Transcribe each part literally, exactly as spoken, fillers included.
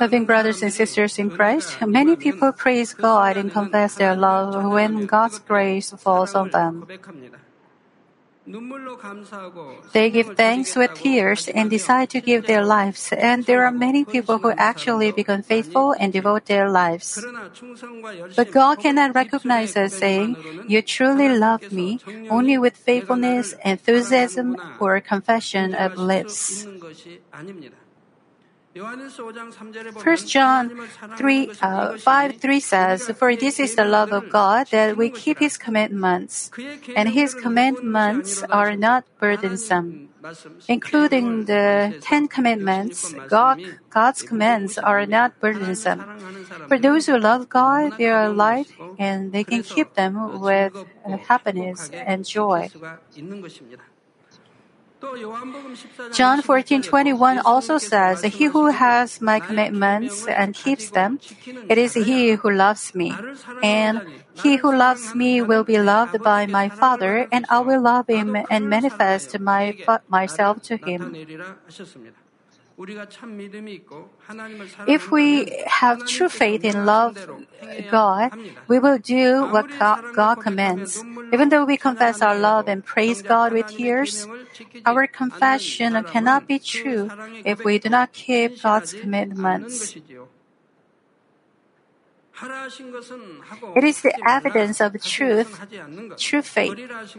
Loving brothers and sisters in Christ, many people praise God and confess their love when God's grace falls on them. They give thanks with tears and decide to give their lives, and there are many people who actually become faithful and devote their lives. But God cannot recognize us, saying, "You truly love me," only with faithfulness, enthusiasm, or confession of lips. First John three, uh, five three says, "For this is the love of God, that we keep His commandments, and His commandments are not burdensome." Including the Ten Commandments, God, God's commands are not burdensome. For those who love God, they are light, and they can keep them with happiness and joy. John fourteen twenty-one also says, "He who has my commandments and keeps them, it is he who loves me. And he who loves me will be loved by my Father, and I will love him and manifest my, myself to him." If we have true faith in love God, we will do what God, God commands. Even though we confess our love and praise God with tears, our confession cannot be true if we do not keep God's commandments. It is the evidence of truth, true faith,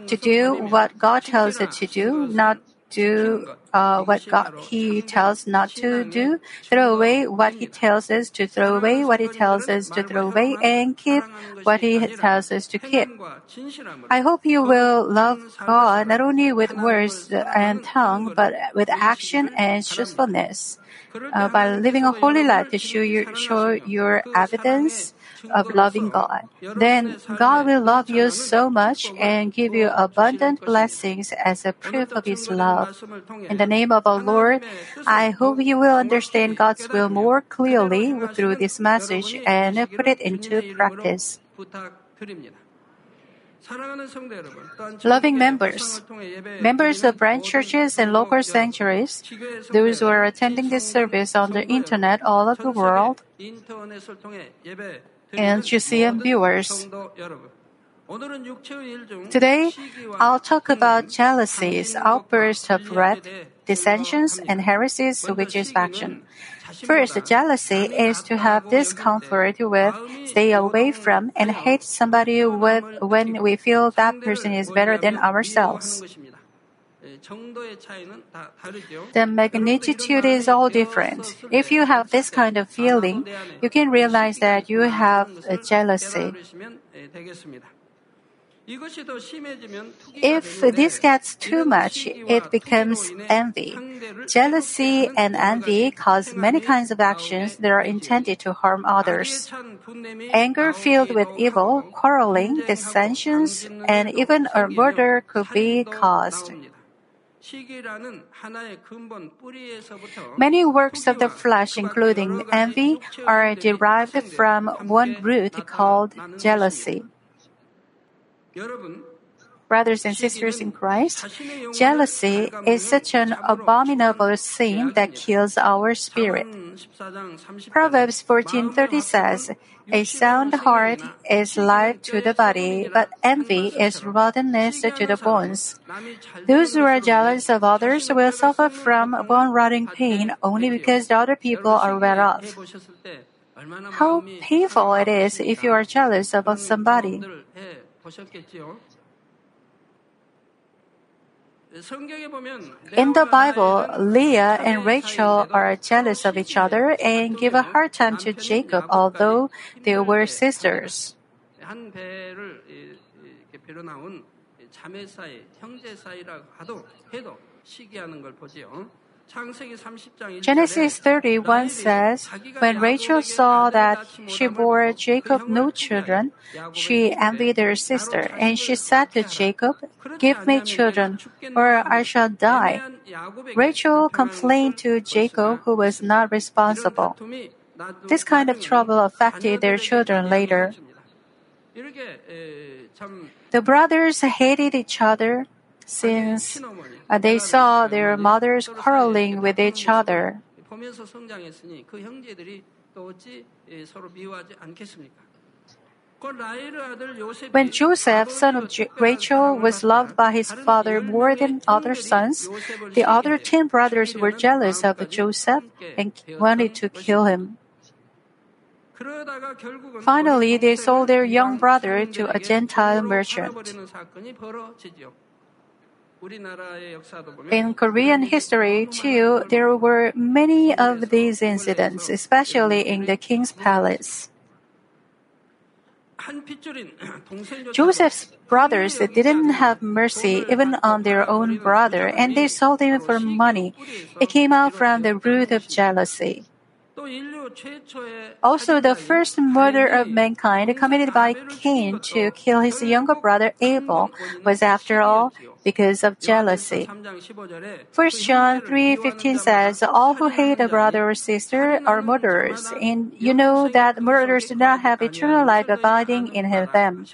to do what God tells us to do, not do uh, what God, He tells not to do, throw away what He tells us to throw away, what He tells us to throw away, and keep what He tells us to keep. I hope you will love God not only with words and tongue, but with action and truthfulness. Uh, by living a holy life to show your, show your evidence of loving God, then God will love you so much and give you abundant blessings as a proof of His love. In the name of our Lord, I hope you will understand God's will more clearly through this message and put it into practice. Loving members, members of branch churches and local sanctuaries, those who are attending this service on the internet all over the world, and G C M viewers. Today, I'll talk about jealousies, outbursts of wrath, dissensions, and heresies, which is faction. First, jealousy is to have discomfort with, stay away from, and hate somebody with when we feel that person is better than ourselves. The magnitude is all different. If you have this kind of feeling, you can realize that you have a jealousy. If this gets too much, it becomes envy. Jealousy and envy cause many kinds of actions that are intended to harm others. Anger filled with evil, quarreling, dissensions, and even a murder could be caused. Many works of the flesh, including envy, are derived from one root called jealousy. Brothers and sisters in Christ, jealousy is such an abominable sin that kills our spirit. Proverbs fourteen thirty says, "A sound heart is life to the body, but envy is rottenness to the bones." Those who are jealous of others will suffer from bone-rotting pain only because the other people are well off. How painful it is if you are jealous about somebody. In the Bible, Leah and Rachel are jealous of each other and give a hard time to Jacob, although they were sisters. Genesis thirty-one says, "When Rachel saw that she bore Jacob no children, she envied her sister, and she said to Jacob, 'Give me children, or I shall die.' Rachel complained to Jacob, who was not responsible." This kind of trouble affected their children later. The brothers hated each other since they saw their mothers quarreling with each other. 보면서 성장했으니 그 형제들이 또 어찌 서로 미워하지 않겠습니까? When Joseph, son of Rachel, was loved by his father more than other sons, the other ten brothers were jealous of Joseph and wanted to kill him. Finally, they sold their young brother to a Gentile merchant. In Korean history, too, there were many of these incidents, especially in the king's palace. Joseph's brothers didn't have mercy even on their own brother, and they sold him for money. It came out from the root of jealousy. Also, the first murder of mankind committed by Cain to kill his younger brother Abel was, after all, because of jealousy. First John three fifteen says, "All who hate a brother or sister are murderers, and you know that murderers do not have eternal life abiding in them."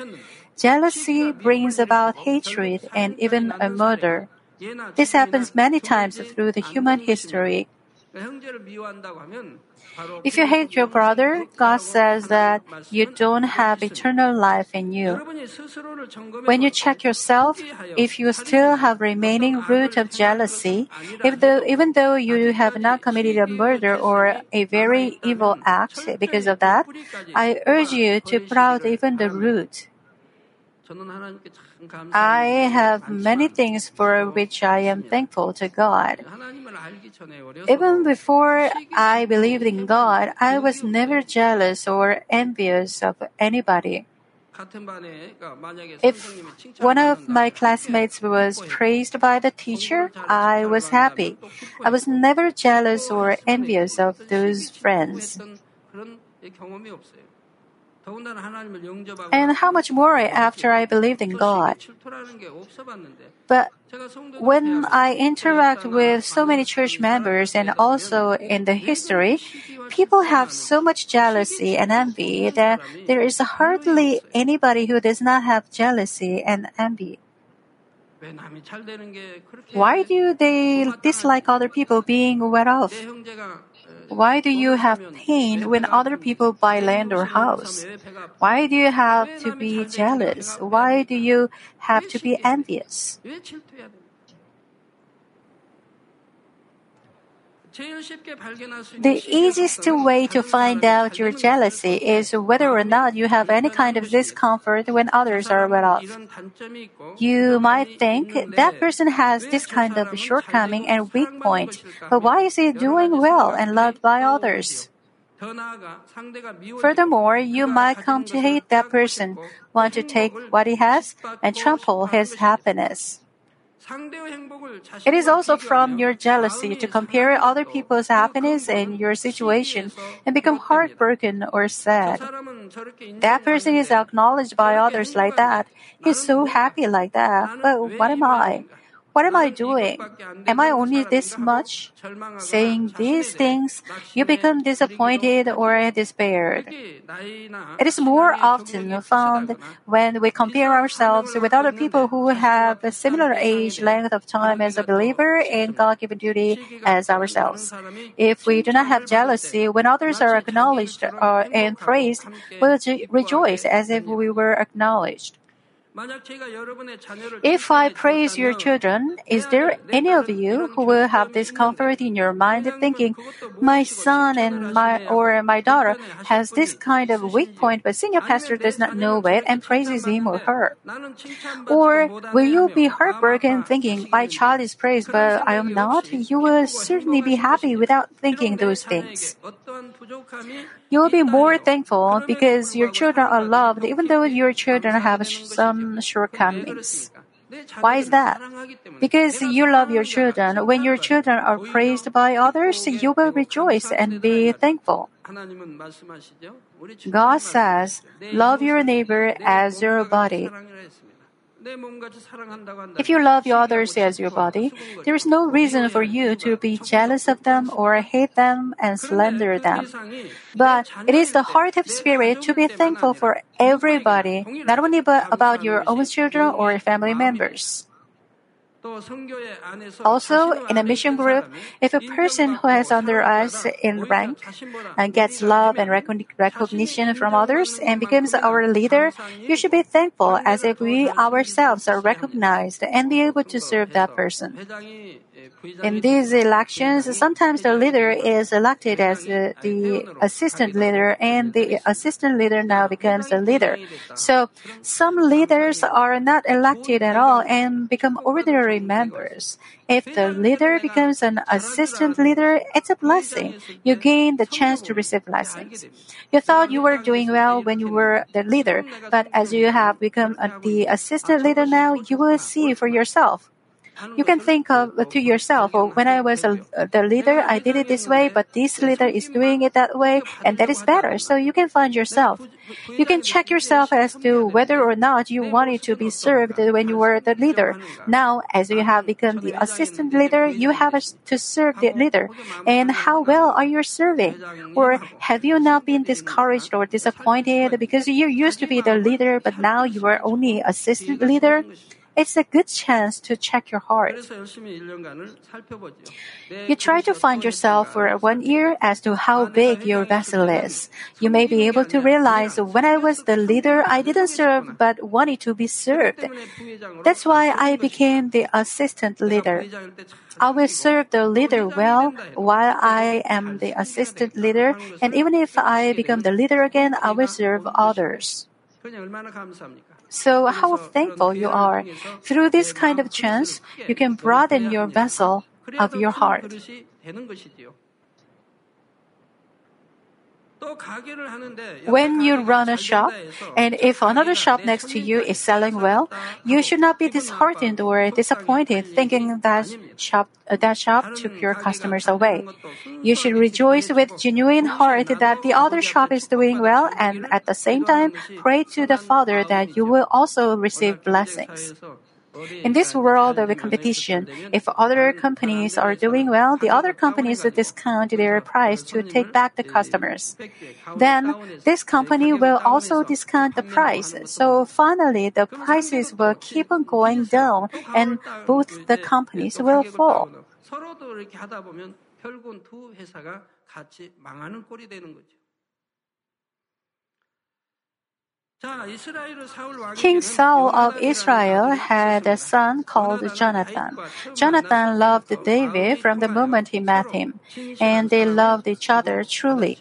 Jealousy brings about hatred and even a murder. This happens many times through the human history. If you hate your brother, God says that you don't have eternal life in you. When you check yourself, if you still have remaining root of jealousy, if the, even though you have not committed a murder or a very evil act because of that, I urge you to put out even the root. I have many things for which I am thankful to God. Even before I believed in God, I was never jealous or envious of anybody. If one of my classmates was praised by the teacher, I was happy. I was never jealous or envious of those friends. And how much more after I believed in God. But when I interact with so many church members and also in the history, people have so much jealousy and envy that there is hardly anybody who does not have jealousy and envy. Why do they dislike other people being well off? Why do you have pain when other people buy land or house? Why do you have to be jealous? Why do you have to be envious? The easiest way to find out your jealousy is whether or not you have any kind of discomfort when others are well off. You might think that person has this kind of shortcoming and weak point, but why is he doing well and loved by others? Furthermore, you might come to hate that person, want to take what he has, and trample his happiness. It is also from your jealousy to compare other people's happiness and your situation and become heartbroken or sad. That person is acknowledged by others like that. He's so happy like that. But what am I? What am I doing? Am I only this much? Saying these things, you become disappointed or despaired. It is more often found when we compare ourselves with other people who have a similar age length of time as a believer and God-given duty as ourselves. If we do not have jealousy, when others are acknowledged and praised, we'll rejoice as if we were acknowledged. If I praise your children, is there any of you who will have discomfort in your mind thinking, my son and my or my daughter has this kind of weak point, but senior pastor does not know it and praises him or her? Or will you be heartbroken thinking, my child is praised, but I am not? You will certainly be happy without thinking those things. You will be more thankful because your children are loved, even though your children have some shortcomings. Why is that? Because you love your children. When your children are praised by others, you will rejoice and be thankful. God says, love your neighbor as your body. If you love your others as your body, there is no reason for you to be jealous of them or hate them and slander them. But it is the heart of spirit to be thankful for everybody, not only about your own children or family members. Also, in a mission group, if a person who is under us in rank gets love and recognition from others and becomes our leader, you should be thankful as if we ourselves are recognized and be able to serve that person. In these elections, sometimes the leader is elected as uh, the assistant leader, and the assistant leader now becomes the leader. So, some leaders are not elected at all and become ordinary members. If the leader becomes an assistant leader, it's a blessing. You gain the chance to receive blessings. You thought you were doing well when you were the leader, but as you have become a, the assistant leader now, you will see for yourself. You can think of to yourself, oh, when I was a, the leader, I did it this way, but this leader is doing it that way, and that is better. So you can find yourself. You can check yourself as to whether or not you wanted to be served when you were the leader. Now, as you have become the assistant leader, you have to serve the leader. And how well are you serving? Or have you not been discouraged or disappointed because you used to be the leader, but now you are only assistant leader? It's a good chance to check your heart. You try to find yourself for one year as to how big your vessel is. You may be able to realize, when I was the leader, I didn't serve but wanted to be served. That's why I became the assistant leader. I will serve the leader well while I am the assistant leader, and even if I become the leader again, I will serve others. So how thankful you are. Through this kind of chance, you can broaden your vessel of your heart. When you run a shop, and if another shop next to you is selling well, you should not be disheartened or disappointed thinking that shop, that shop took your customers away. You should rejoice with genuine heart that the other shop is doing well, and at the same time, pray to the Father that you will also receive blessings. In this world of competition, if other companies are doing well, the other companies discount their price to take back the customers. Then, this company will also discount the price. So finally, the prices will keep on going down and both the companies will fall. King Saul of Israel had a son called Jonathan. Jonathan loved David from the moment he met him, and they loved each other truly.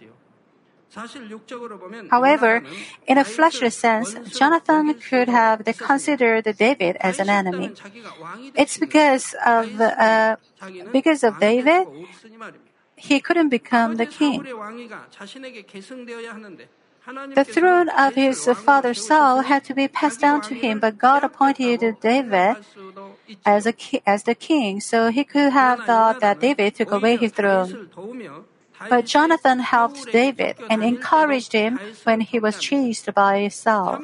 However, in a fleshly sense, Jonathan could have considered David as an enemy. It's because of uh, because of David, he couldn't become the king. The throne of his father Saul had to be passed down to him, but God appointed David as, a ki- as the king, so he could have thought that David took away his throne. But Jonathan helped David and encouraged him when he was chased by Saul.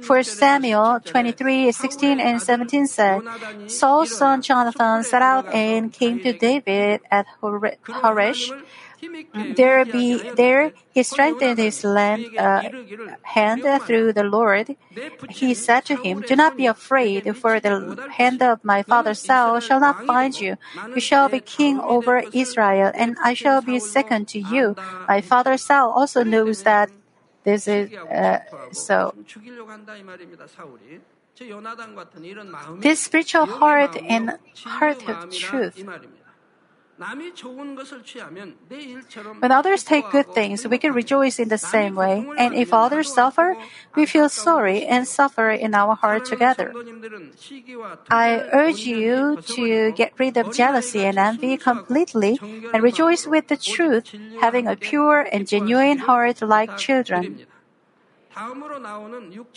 First Samuel twenty-three sixteen and seventeen said, Saul's son Jonathan set out and came to David at Horesh. There, be, there he strengthened his land, uh, hand through the Lord. He said to him, do not be afraid, for the hand of my father Saul shall not find you. You shall be king over Israel, and I shall be second to you. My father Saul also knows that this is uh, so. This spiritual heart and heart of truth. When others take good things, we can rejoice in the same way. And if others suffer, we feel sorry and suffer in our heart together. I urge you to get rid of jealousy and envy completely and rejoice with the truth, having a pure and genuine heart like children.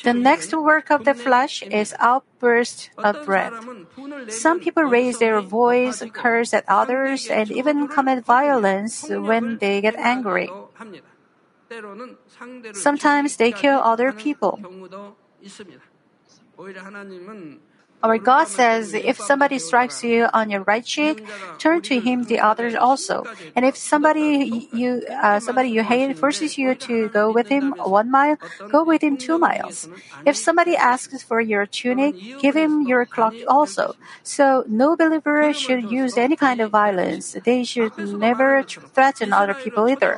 The next work of the flesh is outburst of wrath. Some people raise their voice, curse at others, and even commit violence when they get angry. Sometimes they kill other people. Our God says, if somebody strikes you on your right cheek, turn to him the other also. And if somebody you uh, somebody you hate forces you to go with him one mile, go with him two miles. If somebody asks for your tunic, give him your cloak also. So no believer should use any kind of violence. They should never threaten other people either.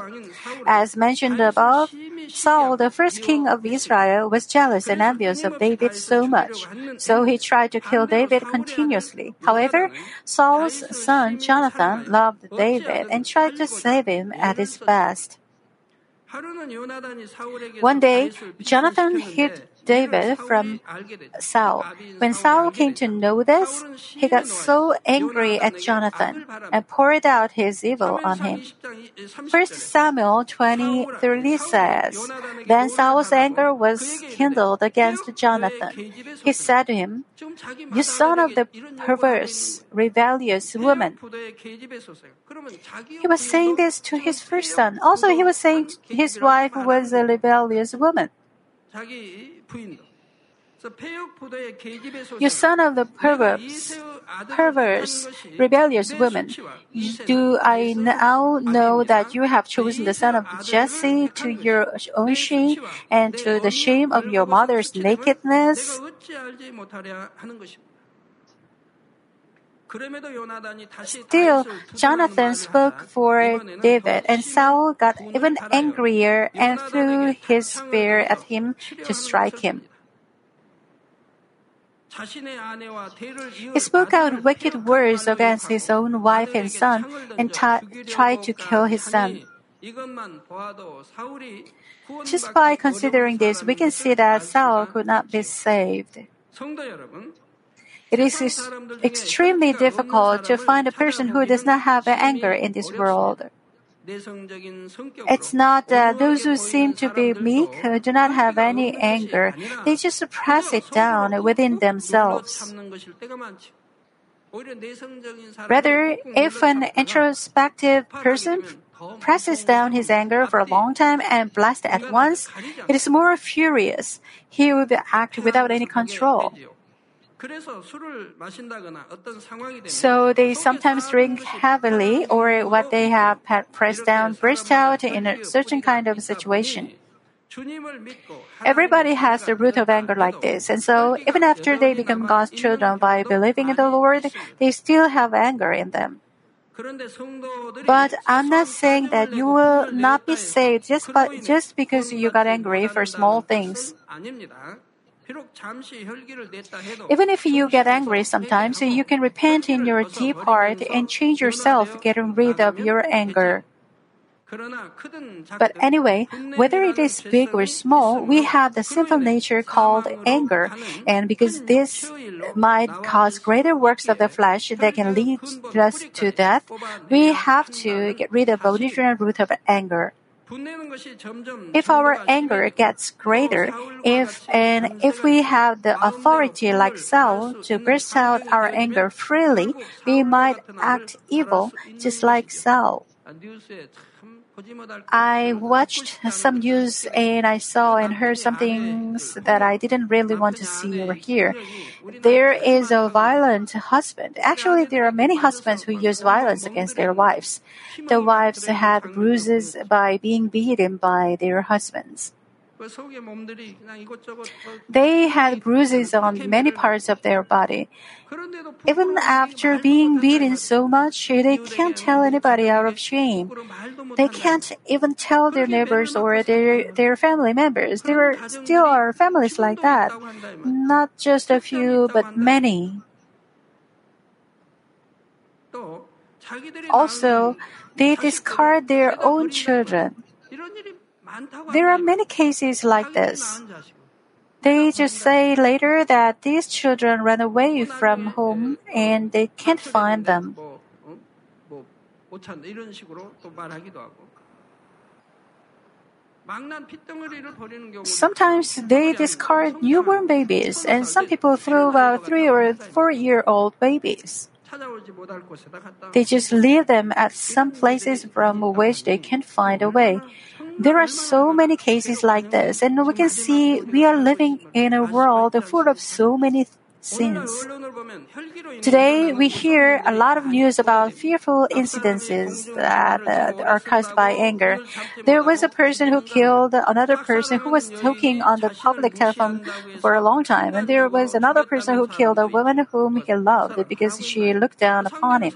As mentioned above, Saul, the first king of Israel, was jealous and envious of David so much, so he tried to kill David continuously. However, Saul's son Jonathan loved David and tried to save him at his best. One day, Jonathan hid David from Saul. When Saul came to know this, he got so angry at Jonathan and poured out his evil on him. First Samuel twenty thirty says, "Then Saul's anger was kindled against Jonathan. He said to him, 'You son of the perverse, rebellious woman.'" He was saying this to his first son. Also, he was saying his wife was a rebellious woman. "You son of the perverse, perverse, rebellious woman, do I now know that you have chosen the son of Jesse to your own shame and to the shame of your mother's nakedness?" Still, Jonathan spoke for David, and Saul got even angrier and threw his spear at him to strike him. He spoke out wicked words against his own wife and son and ta- tried to kill his son. Just by considering this, we can see that Saul could not be saved. It is extremely difficult to find a person who does not have anger in this world. It's not that those who seem to be meek do not have any anger. They just suppress it down within themselves. Rather, if an introspective person presses down his anger for a long time and blasts at once, it is more furious. He will act without any control. So they sometimes drink heavily, or what they have pressed down bursts out in a certain kind of situation. Everybody has the root of anger like this, and so even after they become God's children by believing in the Lord, they still have anger in them. But I'm not saying that you will not be saved just, by, just because you got angry for small things. Even if you get angry sometimes, you can repent in your deep heart and change yourself, getting rid of your anger. But anyway, whether it is big or small, we have the sinful nature called anger, and because this might cause greater works of the flesh that can lead us to death, we have to get rid of the original root of anger. If our anger gets greater, if and if we have the authority like Saul to burst out our anger freely, we might act evil just like Saul. I watched some news and I saw and heard some things that I didn't really want to see or hear. There is a violent husband. Actually, there are many husbands who use violence against their wives. The wives had bruises by being beaten by their husbands. They had bruises on many parts of their body. Even after being beaten so much, they can't tell anybody out of shame. They can't even tell their neighbors or their, their family members. There are still are families like that. Not just a few, but many. Also, they discard their own children. There are many cases like this. They just say later that these children ran away from home and they can't find them. Sometimes they discard newborn babies, and some people throw out three or four-year-old babies. They just leave them at some places from which they can't find a way. There are so many cases like this, and we can see we are living in a world full of so many sins. Today, we hear a lot of news about fearful incidences that uh, are caused by anger. There was a person who killed another person who was talking on the public telephone for a long time, and there was another person who killed a woman whom he loved because she looked down upon him.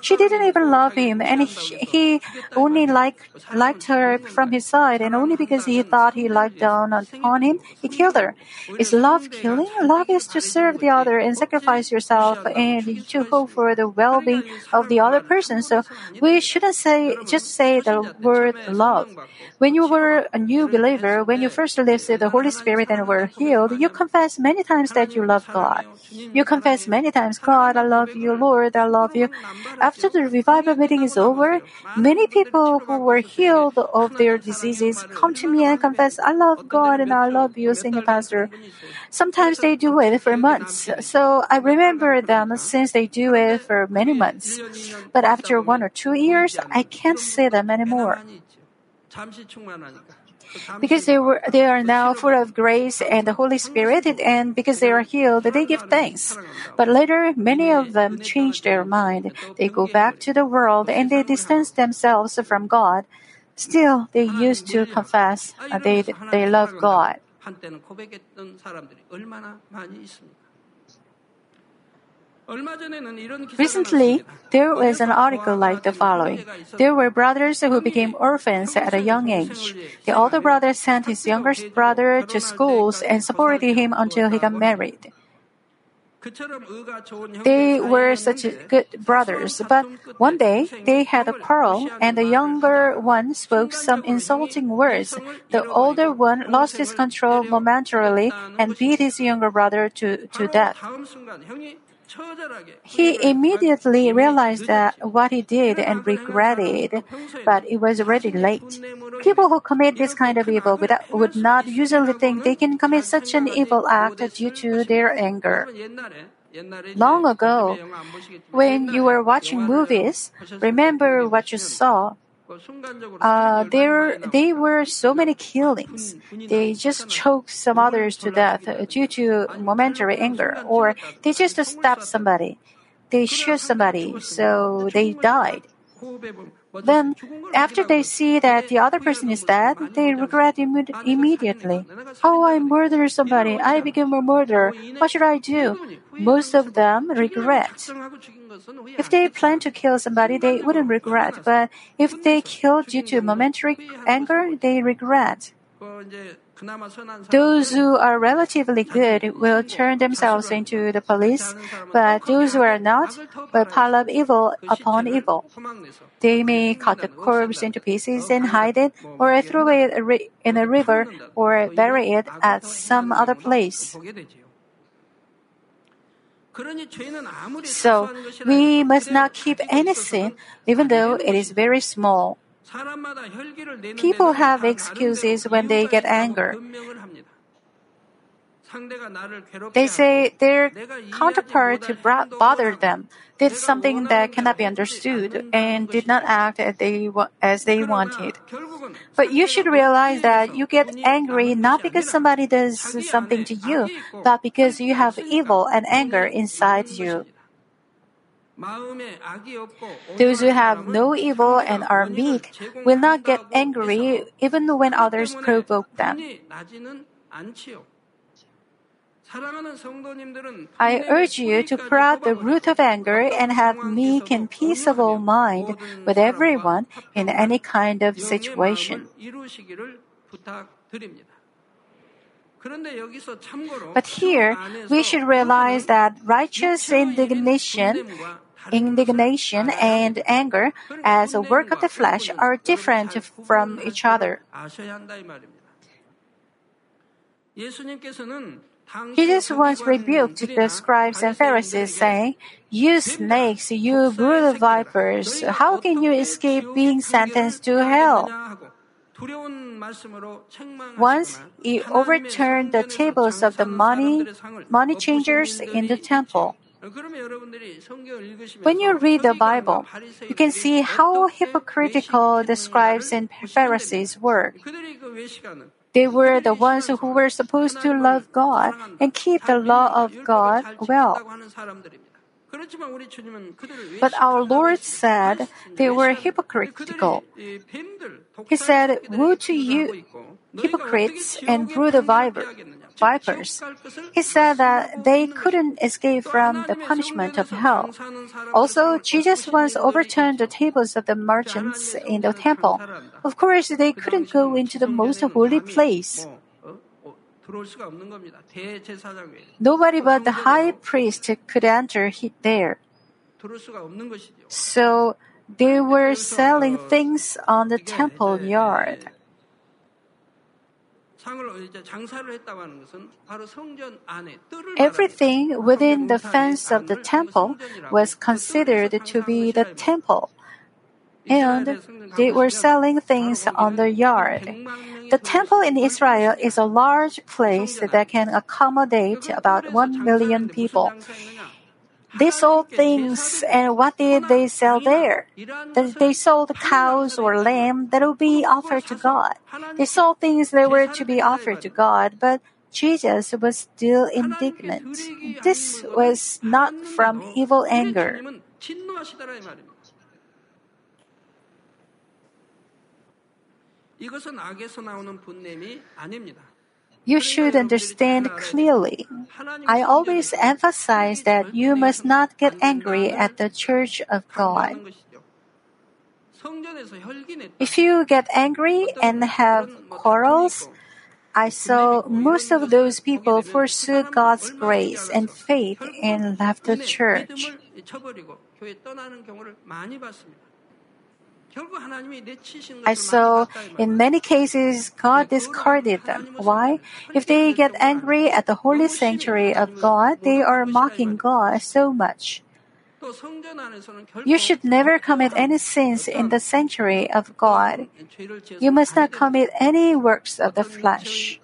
She didn't even love him, and he only liked, liked her from his side, and only because he thought he looked down upon him, he killed her. Is love killing? Love is to serve the other and sacrifice yourself and to hope for the well-being of the other person. So we shouldn't say just say the word love. When you were a new believer, when you first received the Holy Spirit and were healed, you confessed many times that you love God. You confessed many times, God, I love you, Lord, I love you. After the revival meeting is over, many people who were healed of their diseases come to me and confess, I love God and I love you, senior pastor. Sometimes they do it for months, so I remember them since they do it for many months. But after one or two years, I can't see them anymore. Because they were, they are now full of grace and the Holy Spirit, and because they are healed, they give thanks. But later, many of them change their mind. They go back to the world and they distance themselves from God. Still, they used to confess they they love God. 한때는 고백했던 사람들이 얼마나 많이 있습니까? Recently, there was an article like the following. There were brothers who became orphans at a young age. The older brother sent his younger brother to schools and supported him until he got married. They were such good brothers, but one day they had a quarrel, and the younger one spoke some insulting words. The older one lost his control momentarily and beat his younger brother to, to death. He immediately realized that what he did and regretted, but it was already late. People who commit this kind of evil without, would not usually think they can commit such an evil act due to their anger. Long ago, when you were watching movies, remember what you saw. Uh, there, there were so many killings. They just choked some others to death due to momentary anger, or they just stabbed somebody. They shoot somebody, so they died. Then, after they see that the other person is dead, they regret Im- immediately. Oh, I murdered somebody. I became a murderer. What should I do? Most of them regret. If they plan to kill somebody, they wouldn't regret. But if they kill due to momentary anger, they regret. Those who are relatively good will turn themselves into the police, but those who are not will pile up evil upon evil. They may cut the corpse into pieces and hide it, or throw it in a river, or bury it at some other place. So, we must not keep any sin, even though it is very small. People have excuses when they get angry. They say their counterpart bothered them, did something that cannot be understood, and did not act as they, as they wanted. But you should realize that you get angry not because somebody does something to you, but because you have evil and anger inside you. Those who have no evil and are meek will not get angry even when others provoke them. I urge you to put out the root of anger and have meek and peaceable mind with everyone in any kind of situation. But here, we should realize that righteous indignation, indignation and anger as a work of the flesh are different from each other. Jesus once rebuked the scribes and Pharisees, saying, "You snakes, you brood of vipers, how can you escape being sentenced to hell?" Once he overturned the tables of the money, money changers in the temple. When you read the Bible, you can see how hypocritical the scribes and Pharisees were. They were the ones who were supposed to love God and keep the law of God well. But our Lord said they were hypocritical. He said, "Woe to you, hypocrites and brood of vipers." He said that they couldn't escape from the punishment of hell. Also, Jesus once overturned the tables of the merchants in the temple. Of course, they couldn't go into the most holy place. Nobody but the high priest could enter there. So they were selling things on the temple yard. Everything within the fence of the temple was considered to be the temple. And they were selling things on the yard. The temple in Israel is a large place that can accommodate about one million people. They sold things, and what did they sell there? They sold cows or lamb that would be offered to God. They sold things that were to be offered to God, but Jesus was still indignant. This was not from evil anger. You should understand clearly. I always emphasize that you must not get angry at the church of God. If you get angry and have quarrels, I saw most of those people forsook God's grace and faith and left the church. I saw in many cases God discarded them. Why? If they get angry at the holy sanctuary of God, they are mocking God so much. You should never commit any sins in the sanctuary of God. You must not commit any works of the flesh.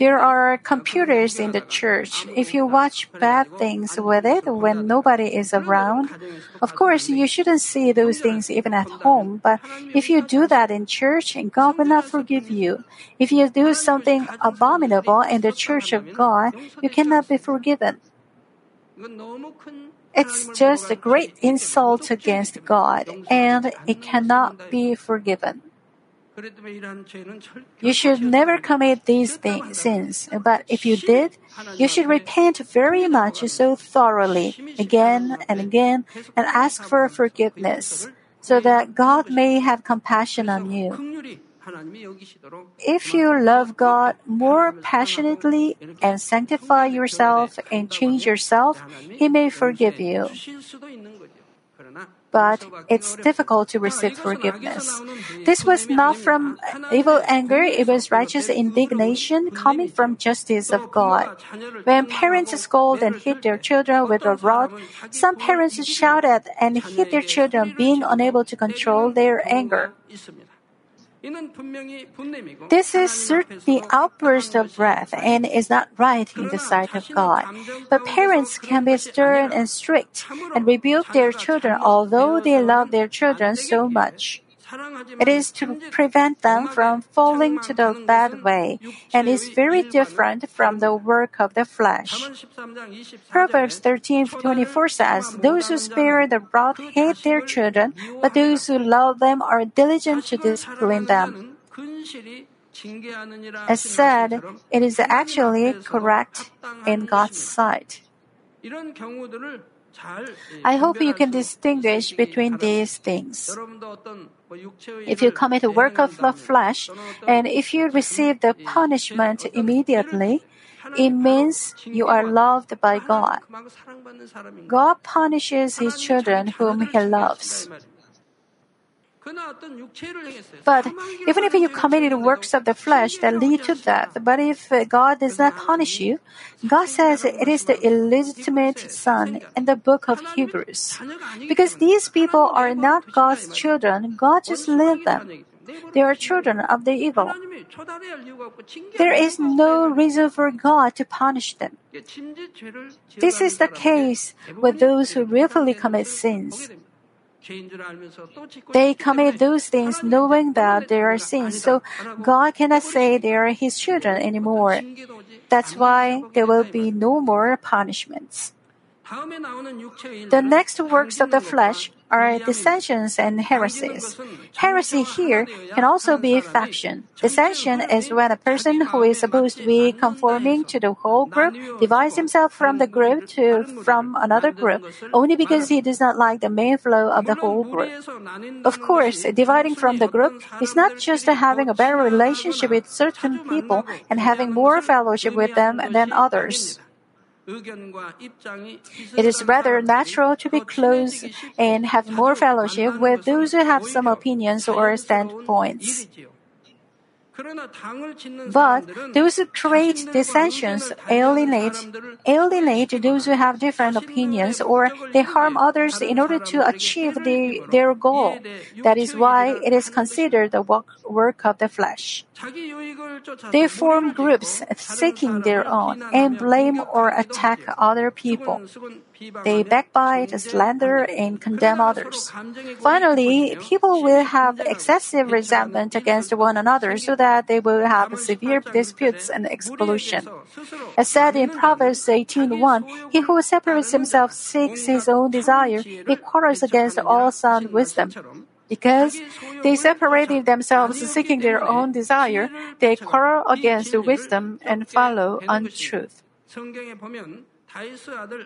There are computers in the church. If you watch bad things with it when nobody is around, of course, you shouldn't see those things even at home. But if you do that in church, God will not forgive you. If you do something abominable in the church of God, you cannot be forgiven. It's just a great insult against God, and it cannot be forgiven. You should never commit these things, sins, but if you did, you should repent very much so thoroughly, again and again, and ask for forgiveness, so that God may have compassion on you. If you love God more passionately and sanctify yourself and change yourself, He may forgive you. But it's difficult to receive forgiveness. This was not from evil anger, it was righteous indignation coming from justice of God. When parents scold and hit their children with a rod, some parents shout at and hit their children, being unable to control their anger. This is certainly outburst of wrath and is not right in the sight of God. But parents can be stern and strict and rebuke their children, although they love their children so much. It is to prevent them from falling to the bad way and is very different from the work of the flesh. Proverbs thirteen twenty-four says, "Those who spare the rod hate their children, but those who love them are diligent to discipline them." As said, it is actually correct in God's sight. I hope you can distinguish between these things. If you commit a work of the flesh, and if you receive the punishment immediately, it means you are loved by God. God punishes His children whom He loves. But even if you committed works of the flesh that lead to death, but if God does not punish you, God says it is the illegitimate son in the book of Hebrews. Because these people are not God's children, God just led them. They are children of the evil. There is no reason for God to punish them. This is the case with those who willfully commit sins. They commit those things knowing that they are sins, so God cannot say they are His children anymore. That's why there will be no more punishments. The next works of the flesh are dissensions and heresies. Heresy here can also be faction. Dissension is when a person who is supposed to be conforming to the whole group divides himself from the group to from another group only because he does not like the main flow of the whole group. Of course, dividing from the group is not just having a better relationship with certain people and having more fellowship with them than others. It is rather natural to be close and have more fellowship with those who have some opinions or standpoints. But those who create dissensions alienate, alienate those who have different opinions, or they harm others in order to achieve the, their goal. That is why it is considered the work, work of the flesh. They form groups seeking their own and blame or attack other people. They backbite, slander, and condemn others. Finally, people will have excessive resentment against one another so that they will have severe disputes and explosion. As said in Proverbs eighteen one, he who separates himself seeks his own desire, he quarrels against all sound wisdom. Because they separated themselves seeking their own desire, they quarrel against wisdom and follow untruth.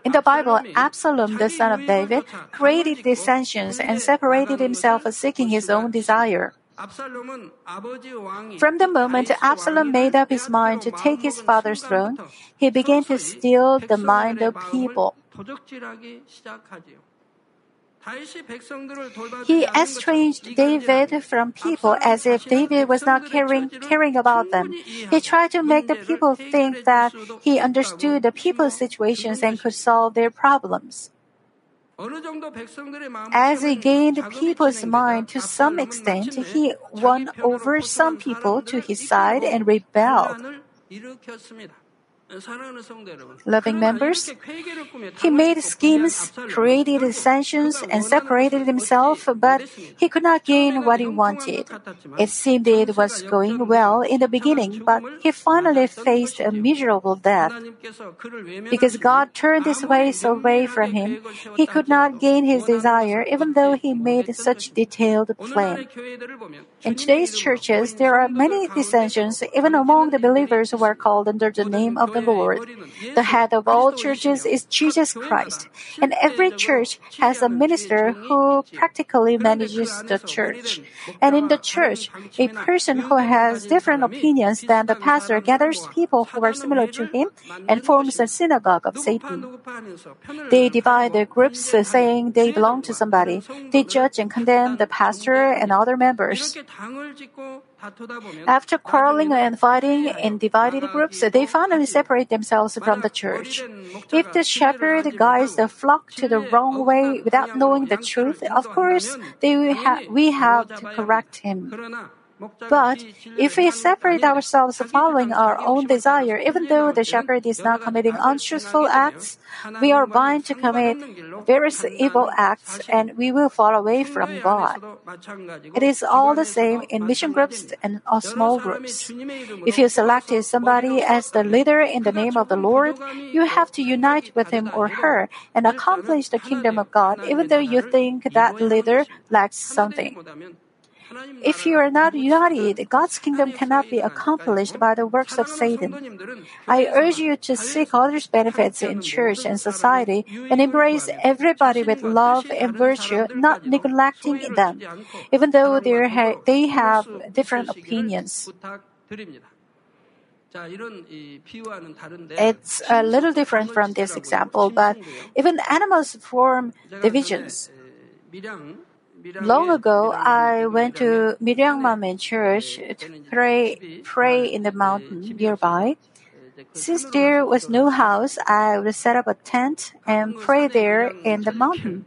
In the Bible, Absalom, the son of David, created dissensions and separated himself seeking his own desire. From the moment Absalom made up his mind to take his father's throne, he began to steal the mind of people. He estranged David from people as if David was not caring, caring about them. He tried to make the people think that he understood the people's situations and could solve their problems. As he gained people's mind to some extent, he won over some people to his side and rebelled. Loving members, he made schemes, created dissensions, and separated himself, but he could not gain what he wanted. It seemed it was going well in the beginning, but he finally faced a miserable death. Because God turned his ways away from him, he could not gain his desire, even though he made such detailed plan. In today's churches, there are many dissensions, even among the believers who are called under the name of the Lord. The head of all churches is Jesus Christ, and every church has a minister who practically manages the church. And in the church, a person who has different opinions than the pastor gathers people who are similar to him and forms a synagogue of Satan. They divide their groups, saying they belong to somebody. They judge and condemn the pastor and other members. After quarreling and fighting in divided groups, they finally separate themselves from the church. If the shepherd guides the flock to the wrong way without knowing the truth, of course, they will ha- we have to correct him. But if we separate ourselves following our own desire, even though the shepherd is not committing untruthful acts, we are bound to commit various evil acts and we will fall away from God. It is all the same in mission groups and small groups. If you selected somebody as the leader in the name of the Lord, you have to unite with him or her and accomplish the kingdom of God, even though you think that leader lacks something. If you are not united, God's kingdom cannot be accomplished by the works of Satan. I urge you to seek others' benefits in church and society and embrace everybody with love and virtue, not neglecting them, even though they have different opinions. It's a little different from this example, but even animals form divisions. Long ago, I went to Miriammamen Church to pray, pray in the mountain nearby. Since there was no house, I would set up a tent and pray there in the mountain.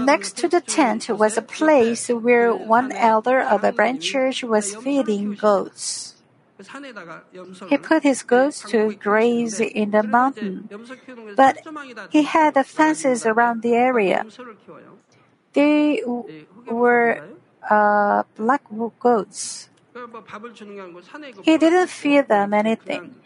Next to the tent was a place where one elder of a branch church was feeding goats. Hippolytus goes to graze in the mountain, but he had fences around the area. They w- were uh, black goats. He didn't feed them anything.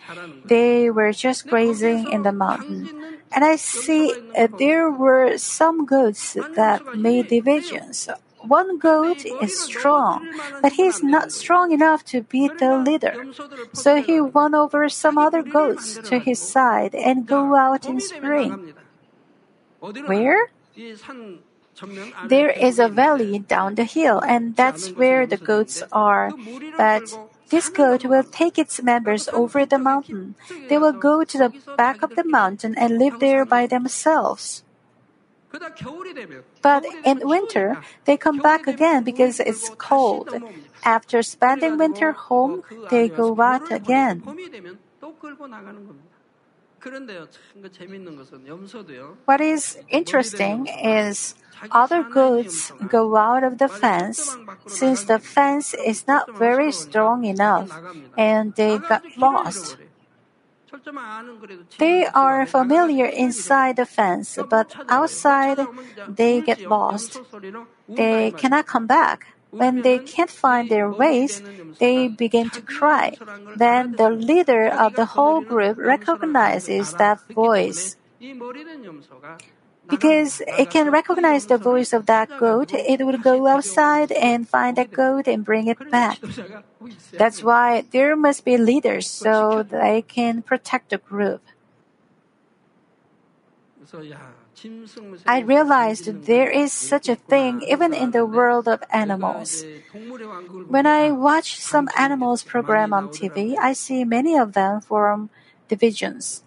They were just grazing in the mountain. And I see uh, there were some goats that made divisions. One goat is strong, but he is not strong enough to beat the leader. So he won over some other goats to his side and go out in spring. Where? There is a valley down the hill, and that's where the goats are. But this goat will take its members over the mountain. They will go to the back of the mountain and live there by themselves. But in winter, they come back again because it's cold. After spending winter home, they go out again. What is interesting is other goats go out of the fence since the fence is not very strong enough and they got lost. They are familiar inside the fence, but outside they get lost. They cannot come back. When they can't find their ways, they begin to cry. Then the leader of the whole group recognizes that voice. Because it can recognize the voice of that goat, it would go outside and find that goat and bring it back. That's why there must be leaders so they can protect the group. I realized there is such a thing even in the world of animals. When I watch some animals program on T V, I see many of them form divisions.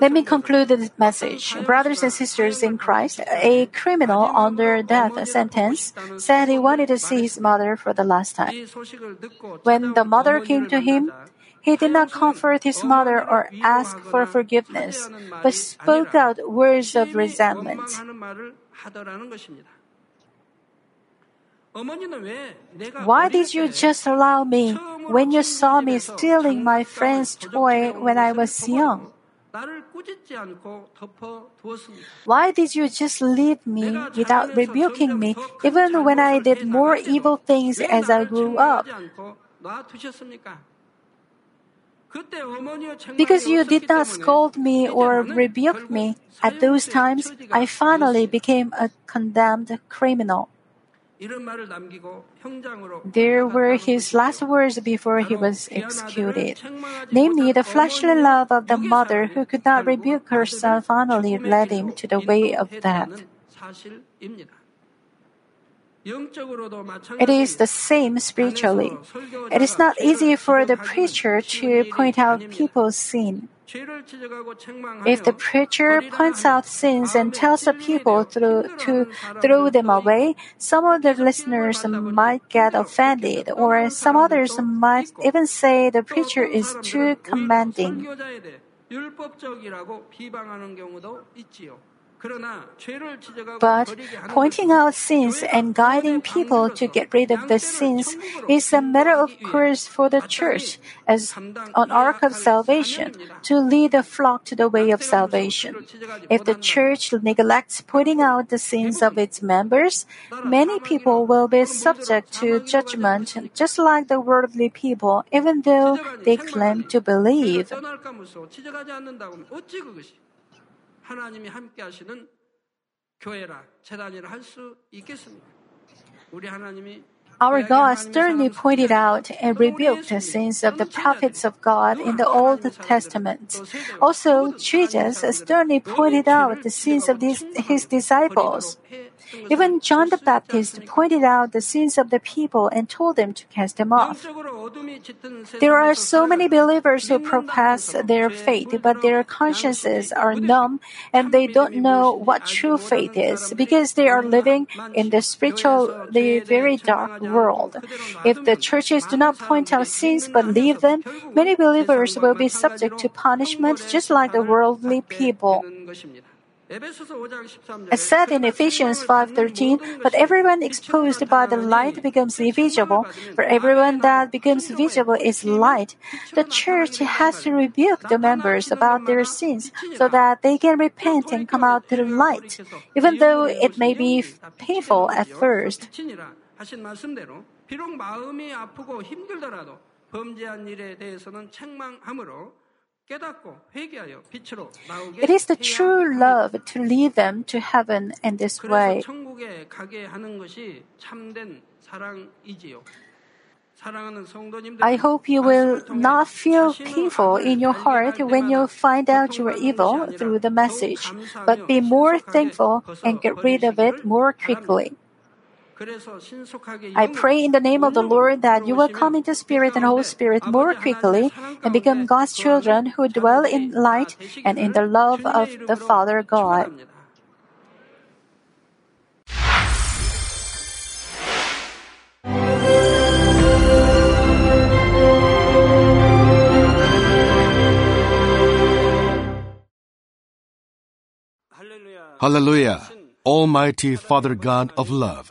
Let me conclude this message. Brothers and sisters in Christ, a criminal under death sentence said he wanted to see his mother for the last time. When the mother came to him, he did not comfort his mother or ask for forgiveness, but spoke out words of resentment. Why did you just allow me when you saw me stealing my friend's toy when I was young? Why did you just leave me without rebuking me even when I did more evil things as I grew up? Because you did not scold me or rebuke me, at those times I finally became a condemned criminal. There were his last words before he was executed. Namely, the fleshly love of the mother who could not rebuke her son finally led him to the way of death. It is the same spiritually. It is not easy for the preacher to point out people's sin. If the preacher points out sins and tells the people to, to throw them away, some of the listeners might get offended, or some others might even say the preacher is too commanding. But pointing out sins and guiding people to get rid of the sins is a matter of course for the church as an ark of salvation to lead the flock to the way of salvation. If the church neglects pointing out the sins of its members, many people will be subject to judgment just like the worldly people, even though they claim to believe. Our God sternly pointed out and rebuked the sins of the prophets of God in the Old Testament. Also, Jesus sternly pointed out the sins of his, his disciples. Even John the Baptist pointed out the sins of the people and told them to cast them off. There are so many believers who profess their faith, but their consciences are numb and they don't know what true faith is because they are living in the spiritually very dark world. If the churches do not point out sins but leave them, many believers will be subject to punishment just like the worldly people. As said in Ephesians five thirteen, but everyone exposed by the light becomes invisible, for everyone that becomes visible is light. The church has to rebuke the members about their sins so that they can repent and come out to the light, even though it may be painful at first. It is the true love to lead them to heaven in this way. I hope you will not feel painful in your heart when you find out you are evil through the message, but be more thankful and get rid of it more quickly. I pray in the name of the Lord that you will come into Spirit and Holy Spirit more quickly and become God's children who dwell in light and in the love of the Father God. Hallelujah! Almighty Father God of love,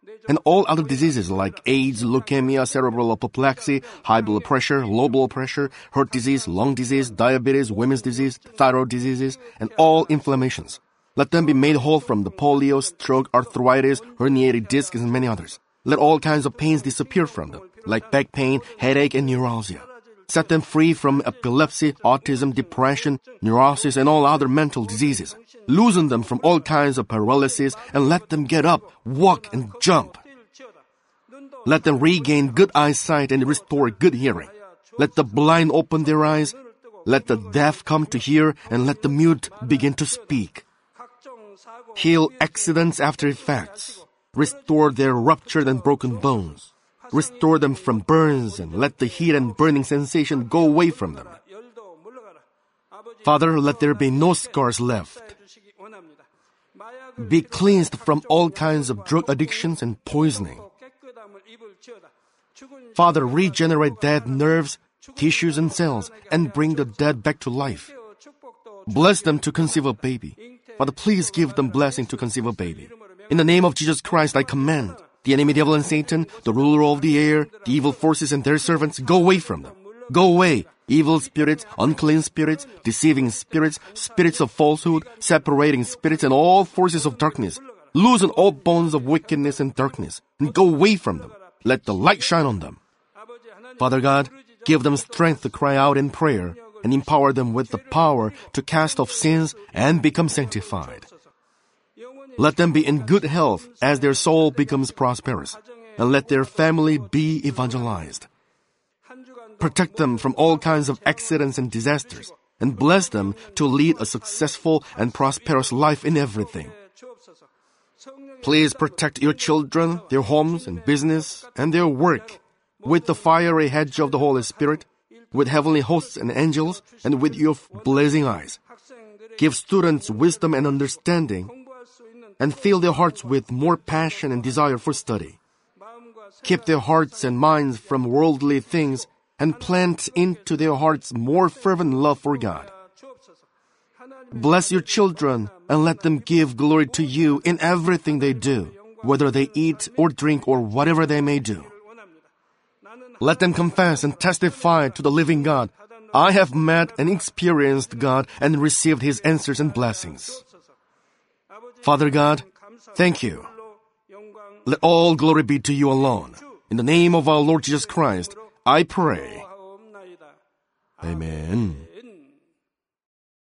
and all other diseases like AIDS, leukemia, cerebral apoplexy, high blood pressure, low blood pressure, heart disease, lung disease, diabetes, women's disease, thyroid diseases, and all inflammations. Let them be made whole from the polio, stroke, arthritis, herniated discs, and many others. Let all kinds of pains disappear from them, like back pain, headache, and neuralgia. Set them free from epilepsy, autism, depression, neurosis, and all other mental diseases. Loosen them from all kinds of paralysis and let them get up, walk, and jump. Let them regain good eyesight and restore good hearing. Let the blind open their eyes. Let the deaf come to hear and let the mute begin to speak. Heal accidents after effects. Restore their ruptured and broken bones. Restore them from burns and let the heat and burning sensation go away from them. Father, let there be no scars left. Be cleansed from all kinds of drug addictions and poisoning. Father, regenerate dead nerves, tissues, and cells, and bring the dead back to life. Bless them to conceive a baby. Father, please give them blessing to conceive a baby. In the name of Jesus Christ, I command the enemy devil and Satan, the ruler of the air, the evil forces and their servants, go away from them. Go away, evil spirits, unclean spirits, deceiving spirits, spirits of falsehood, separating spirits and all forces of darkness. Loosen all bonds of wickedness and darkness, and go away from them. Let the light shine on them. Father God, give them strength to cry out in prayer, and empower them with the power to cast off sins and become sanctified. Let them be in good health as their soul becomes prosperous, and let their family be evangelized. Protect them from all kinds of accidents and disasters, and bless them to lead a successful and prosperous life in everything. Please protect your children, their homes and business, and their work with the fiery hedge of the Holy Spirit, with heavenly hosts and angels, and with your blazing eyes. Give students wisdom and understanding, and fill their hearts with more passion and desire for study. keep their hearts and minds from worldly things, and plant into their hearts more fervent love for God. Bless your children and let them give glory to you in everything they do, whether they eat or drink or whatever they may do. Let them confess and testify to the living God. I have met and experienced God and received His answers and blessings. Father God, thank you. Let all glory be to you alone. In the name of our Lord Jesus Christ, I pray. Amen.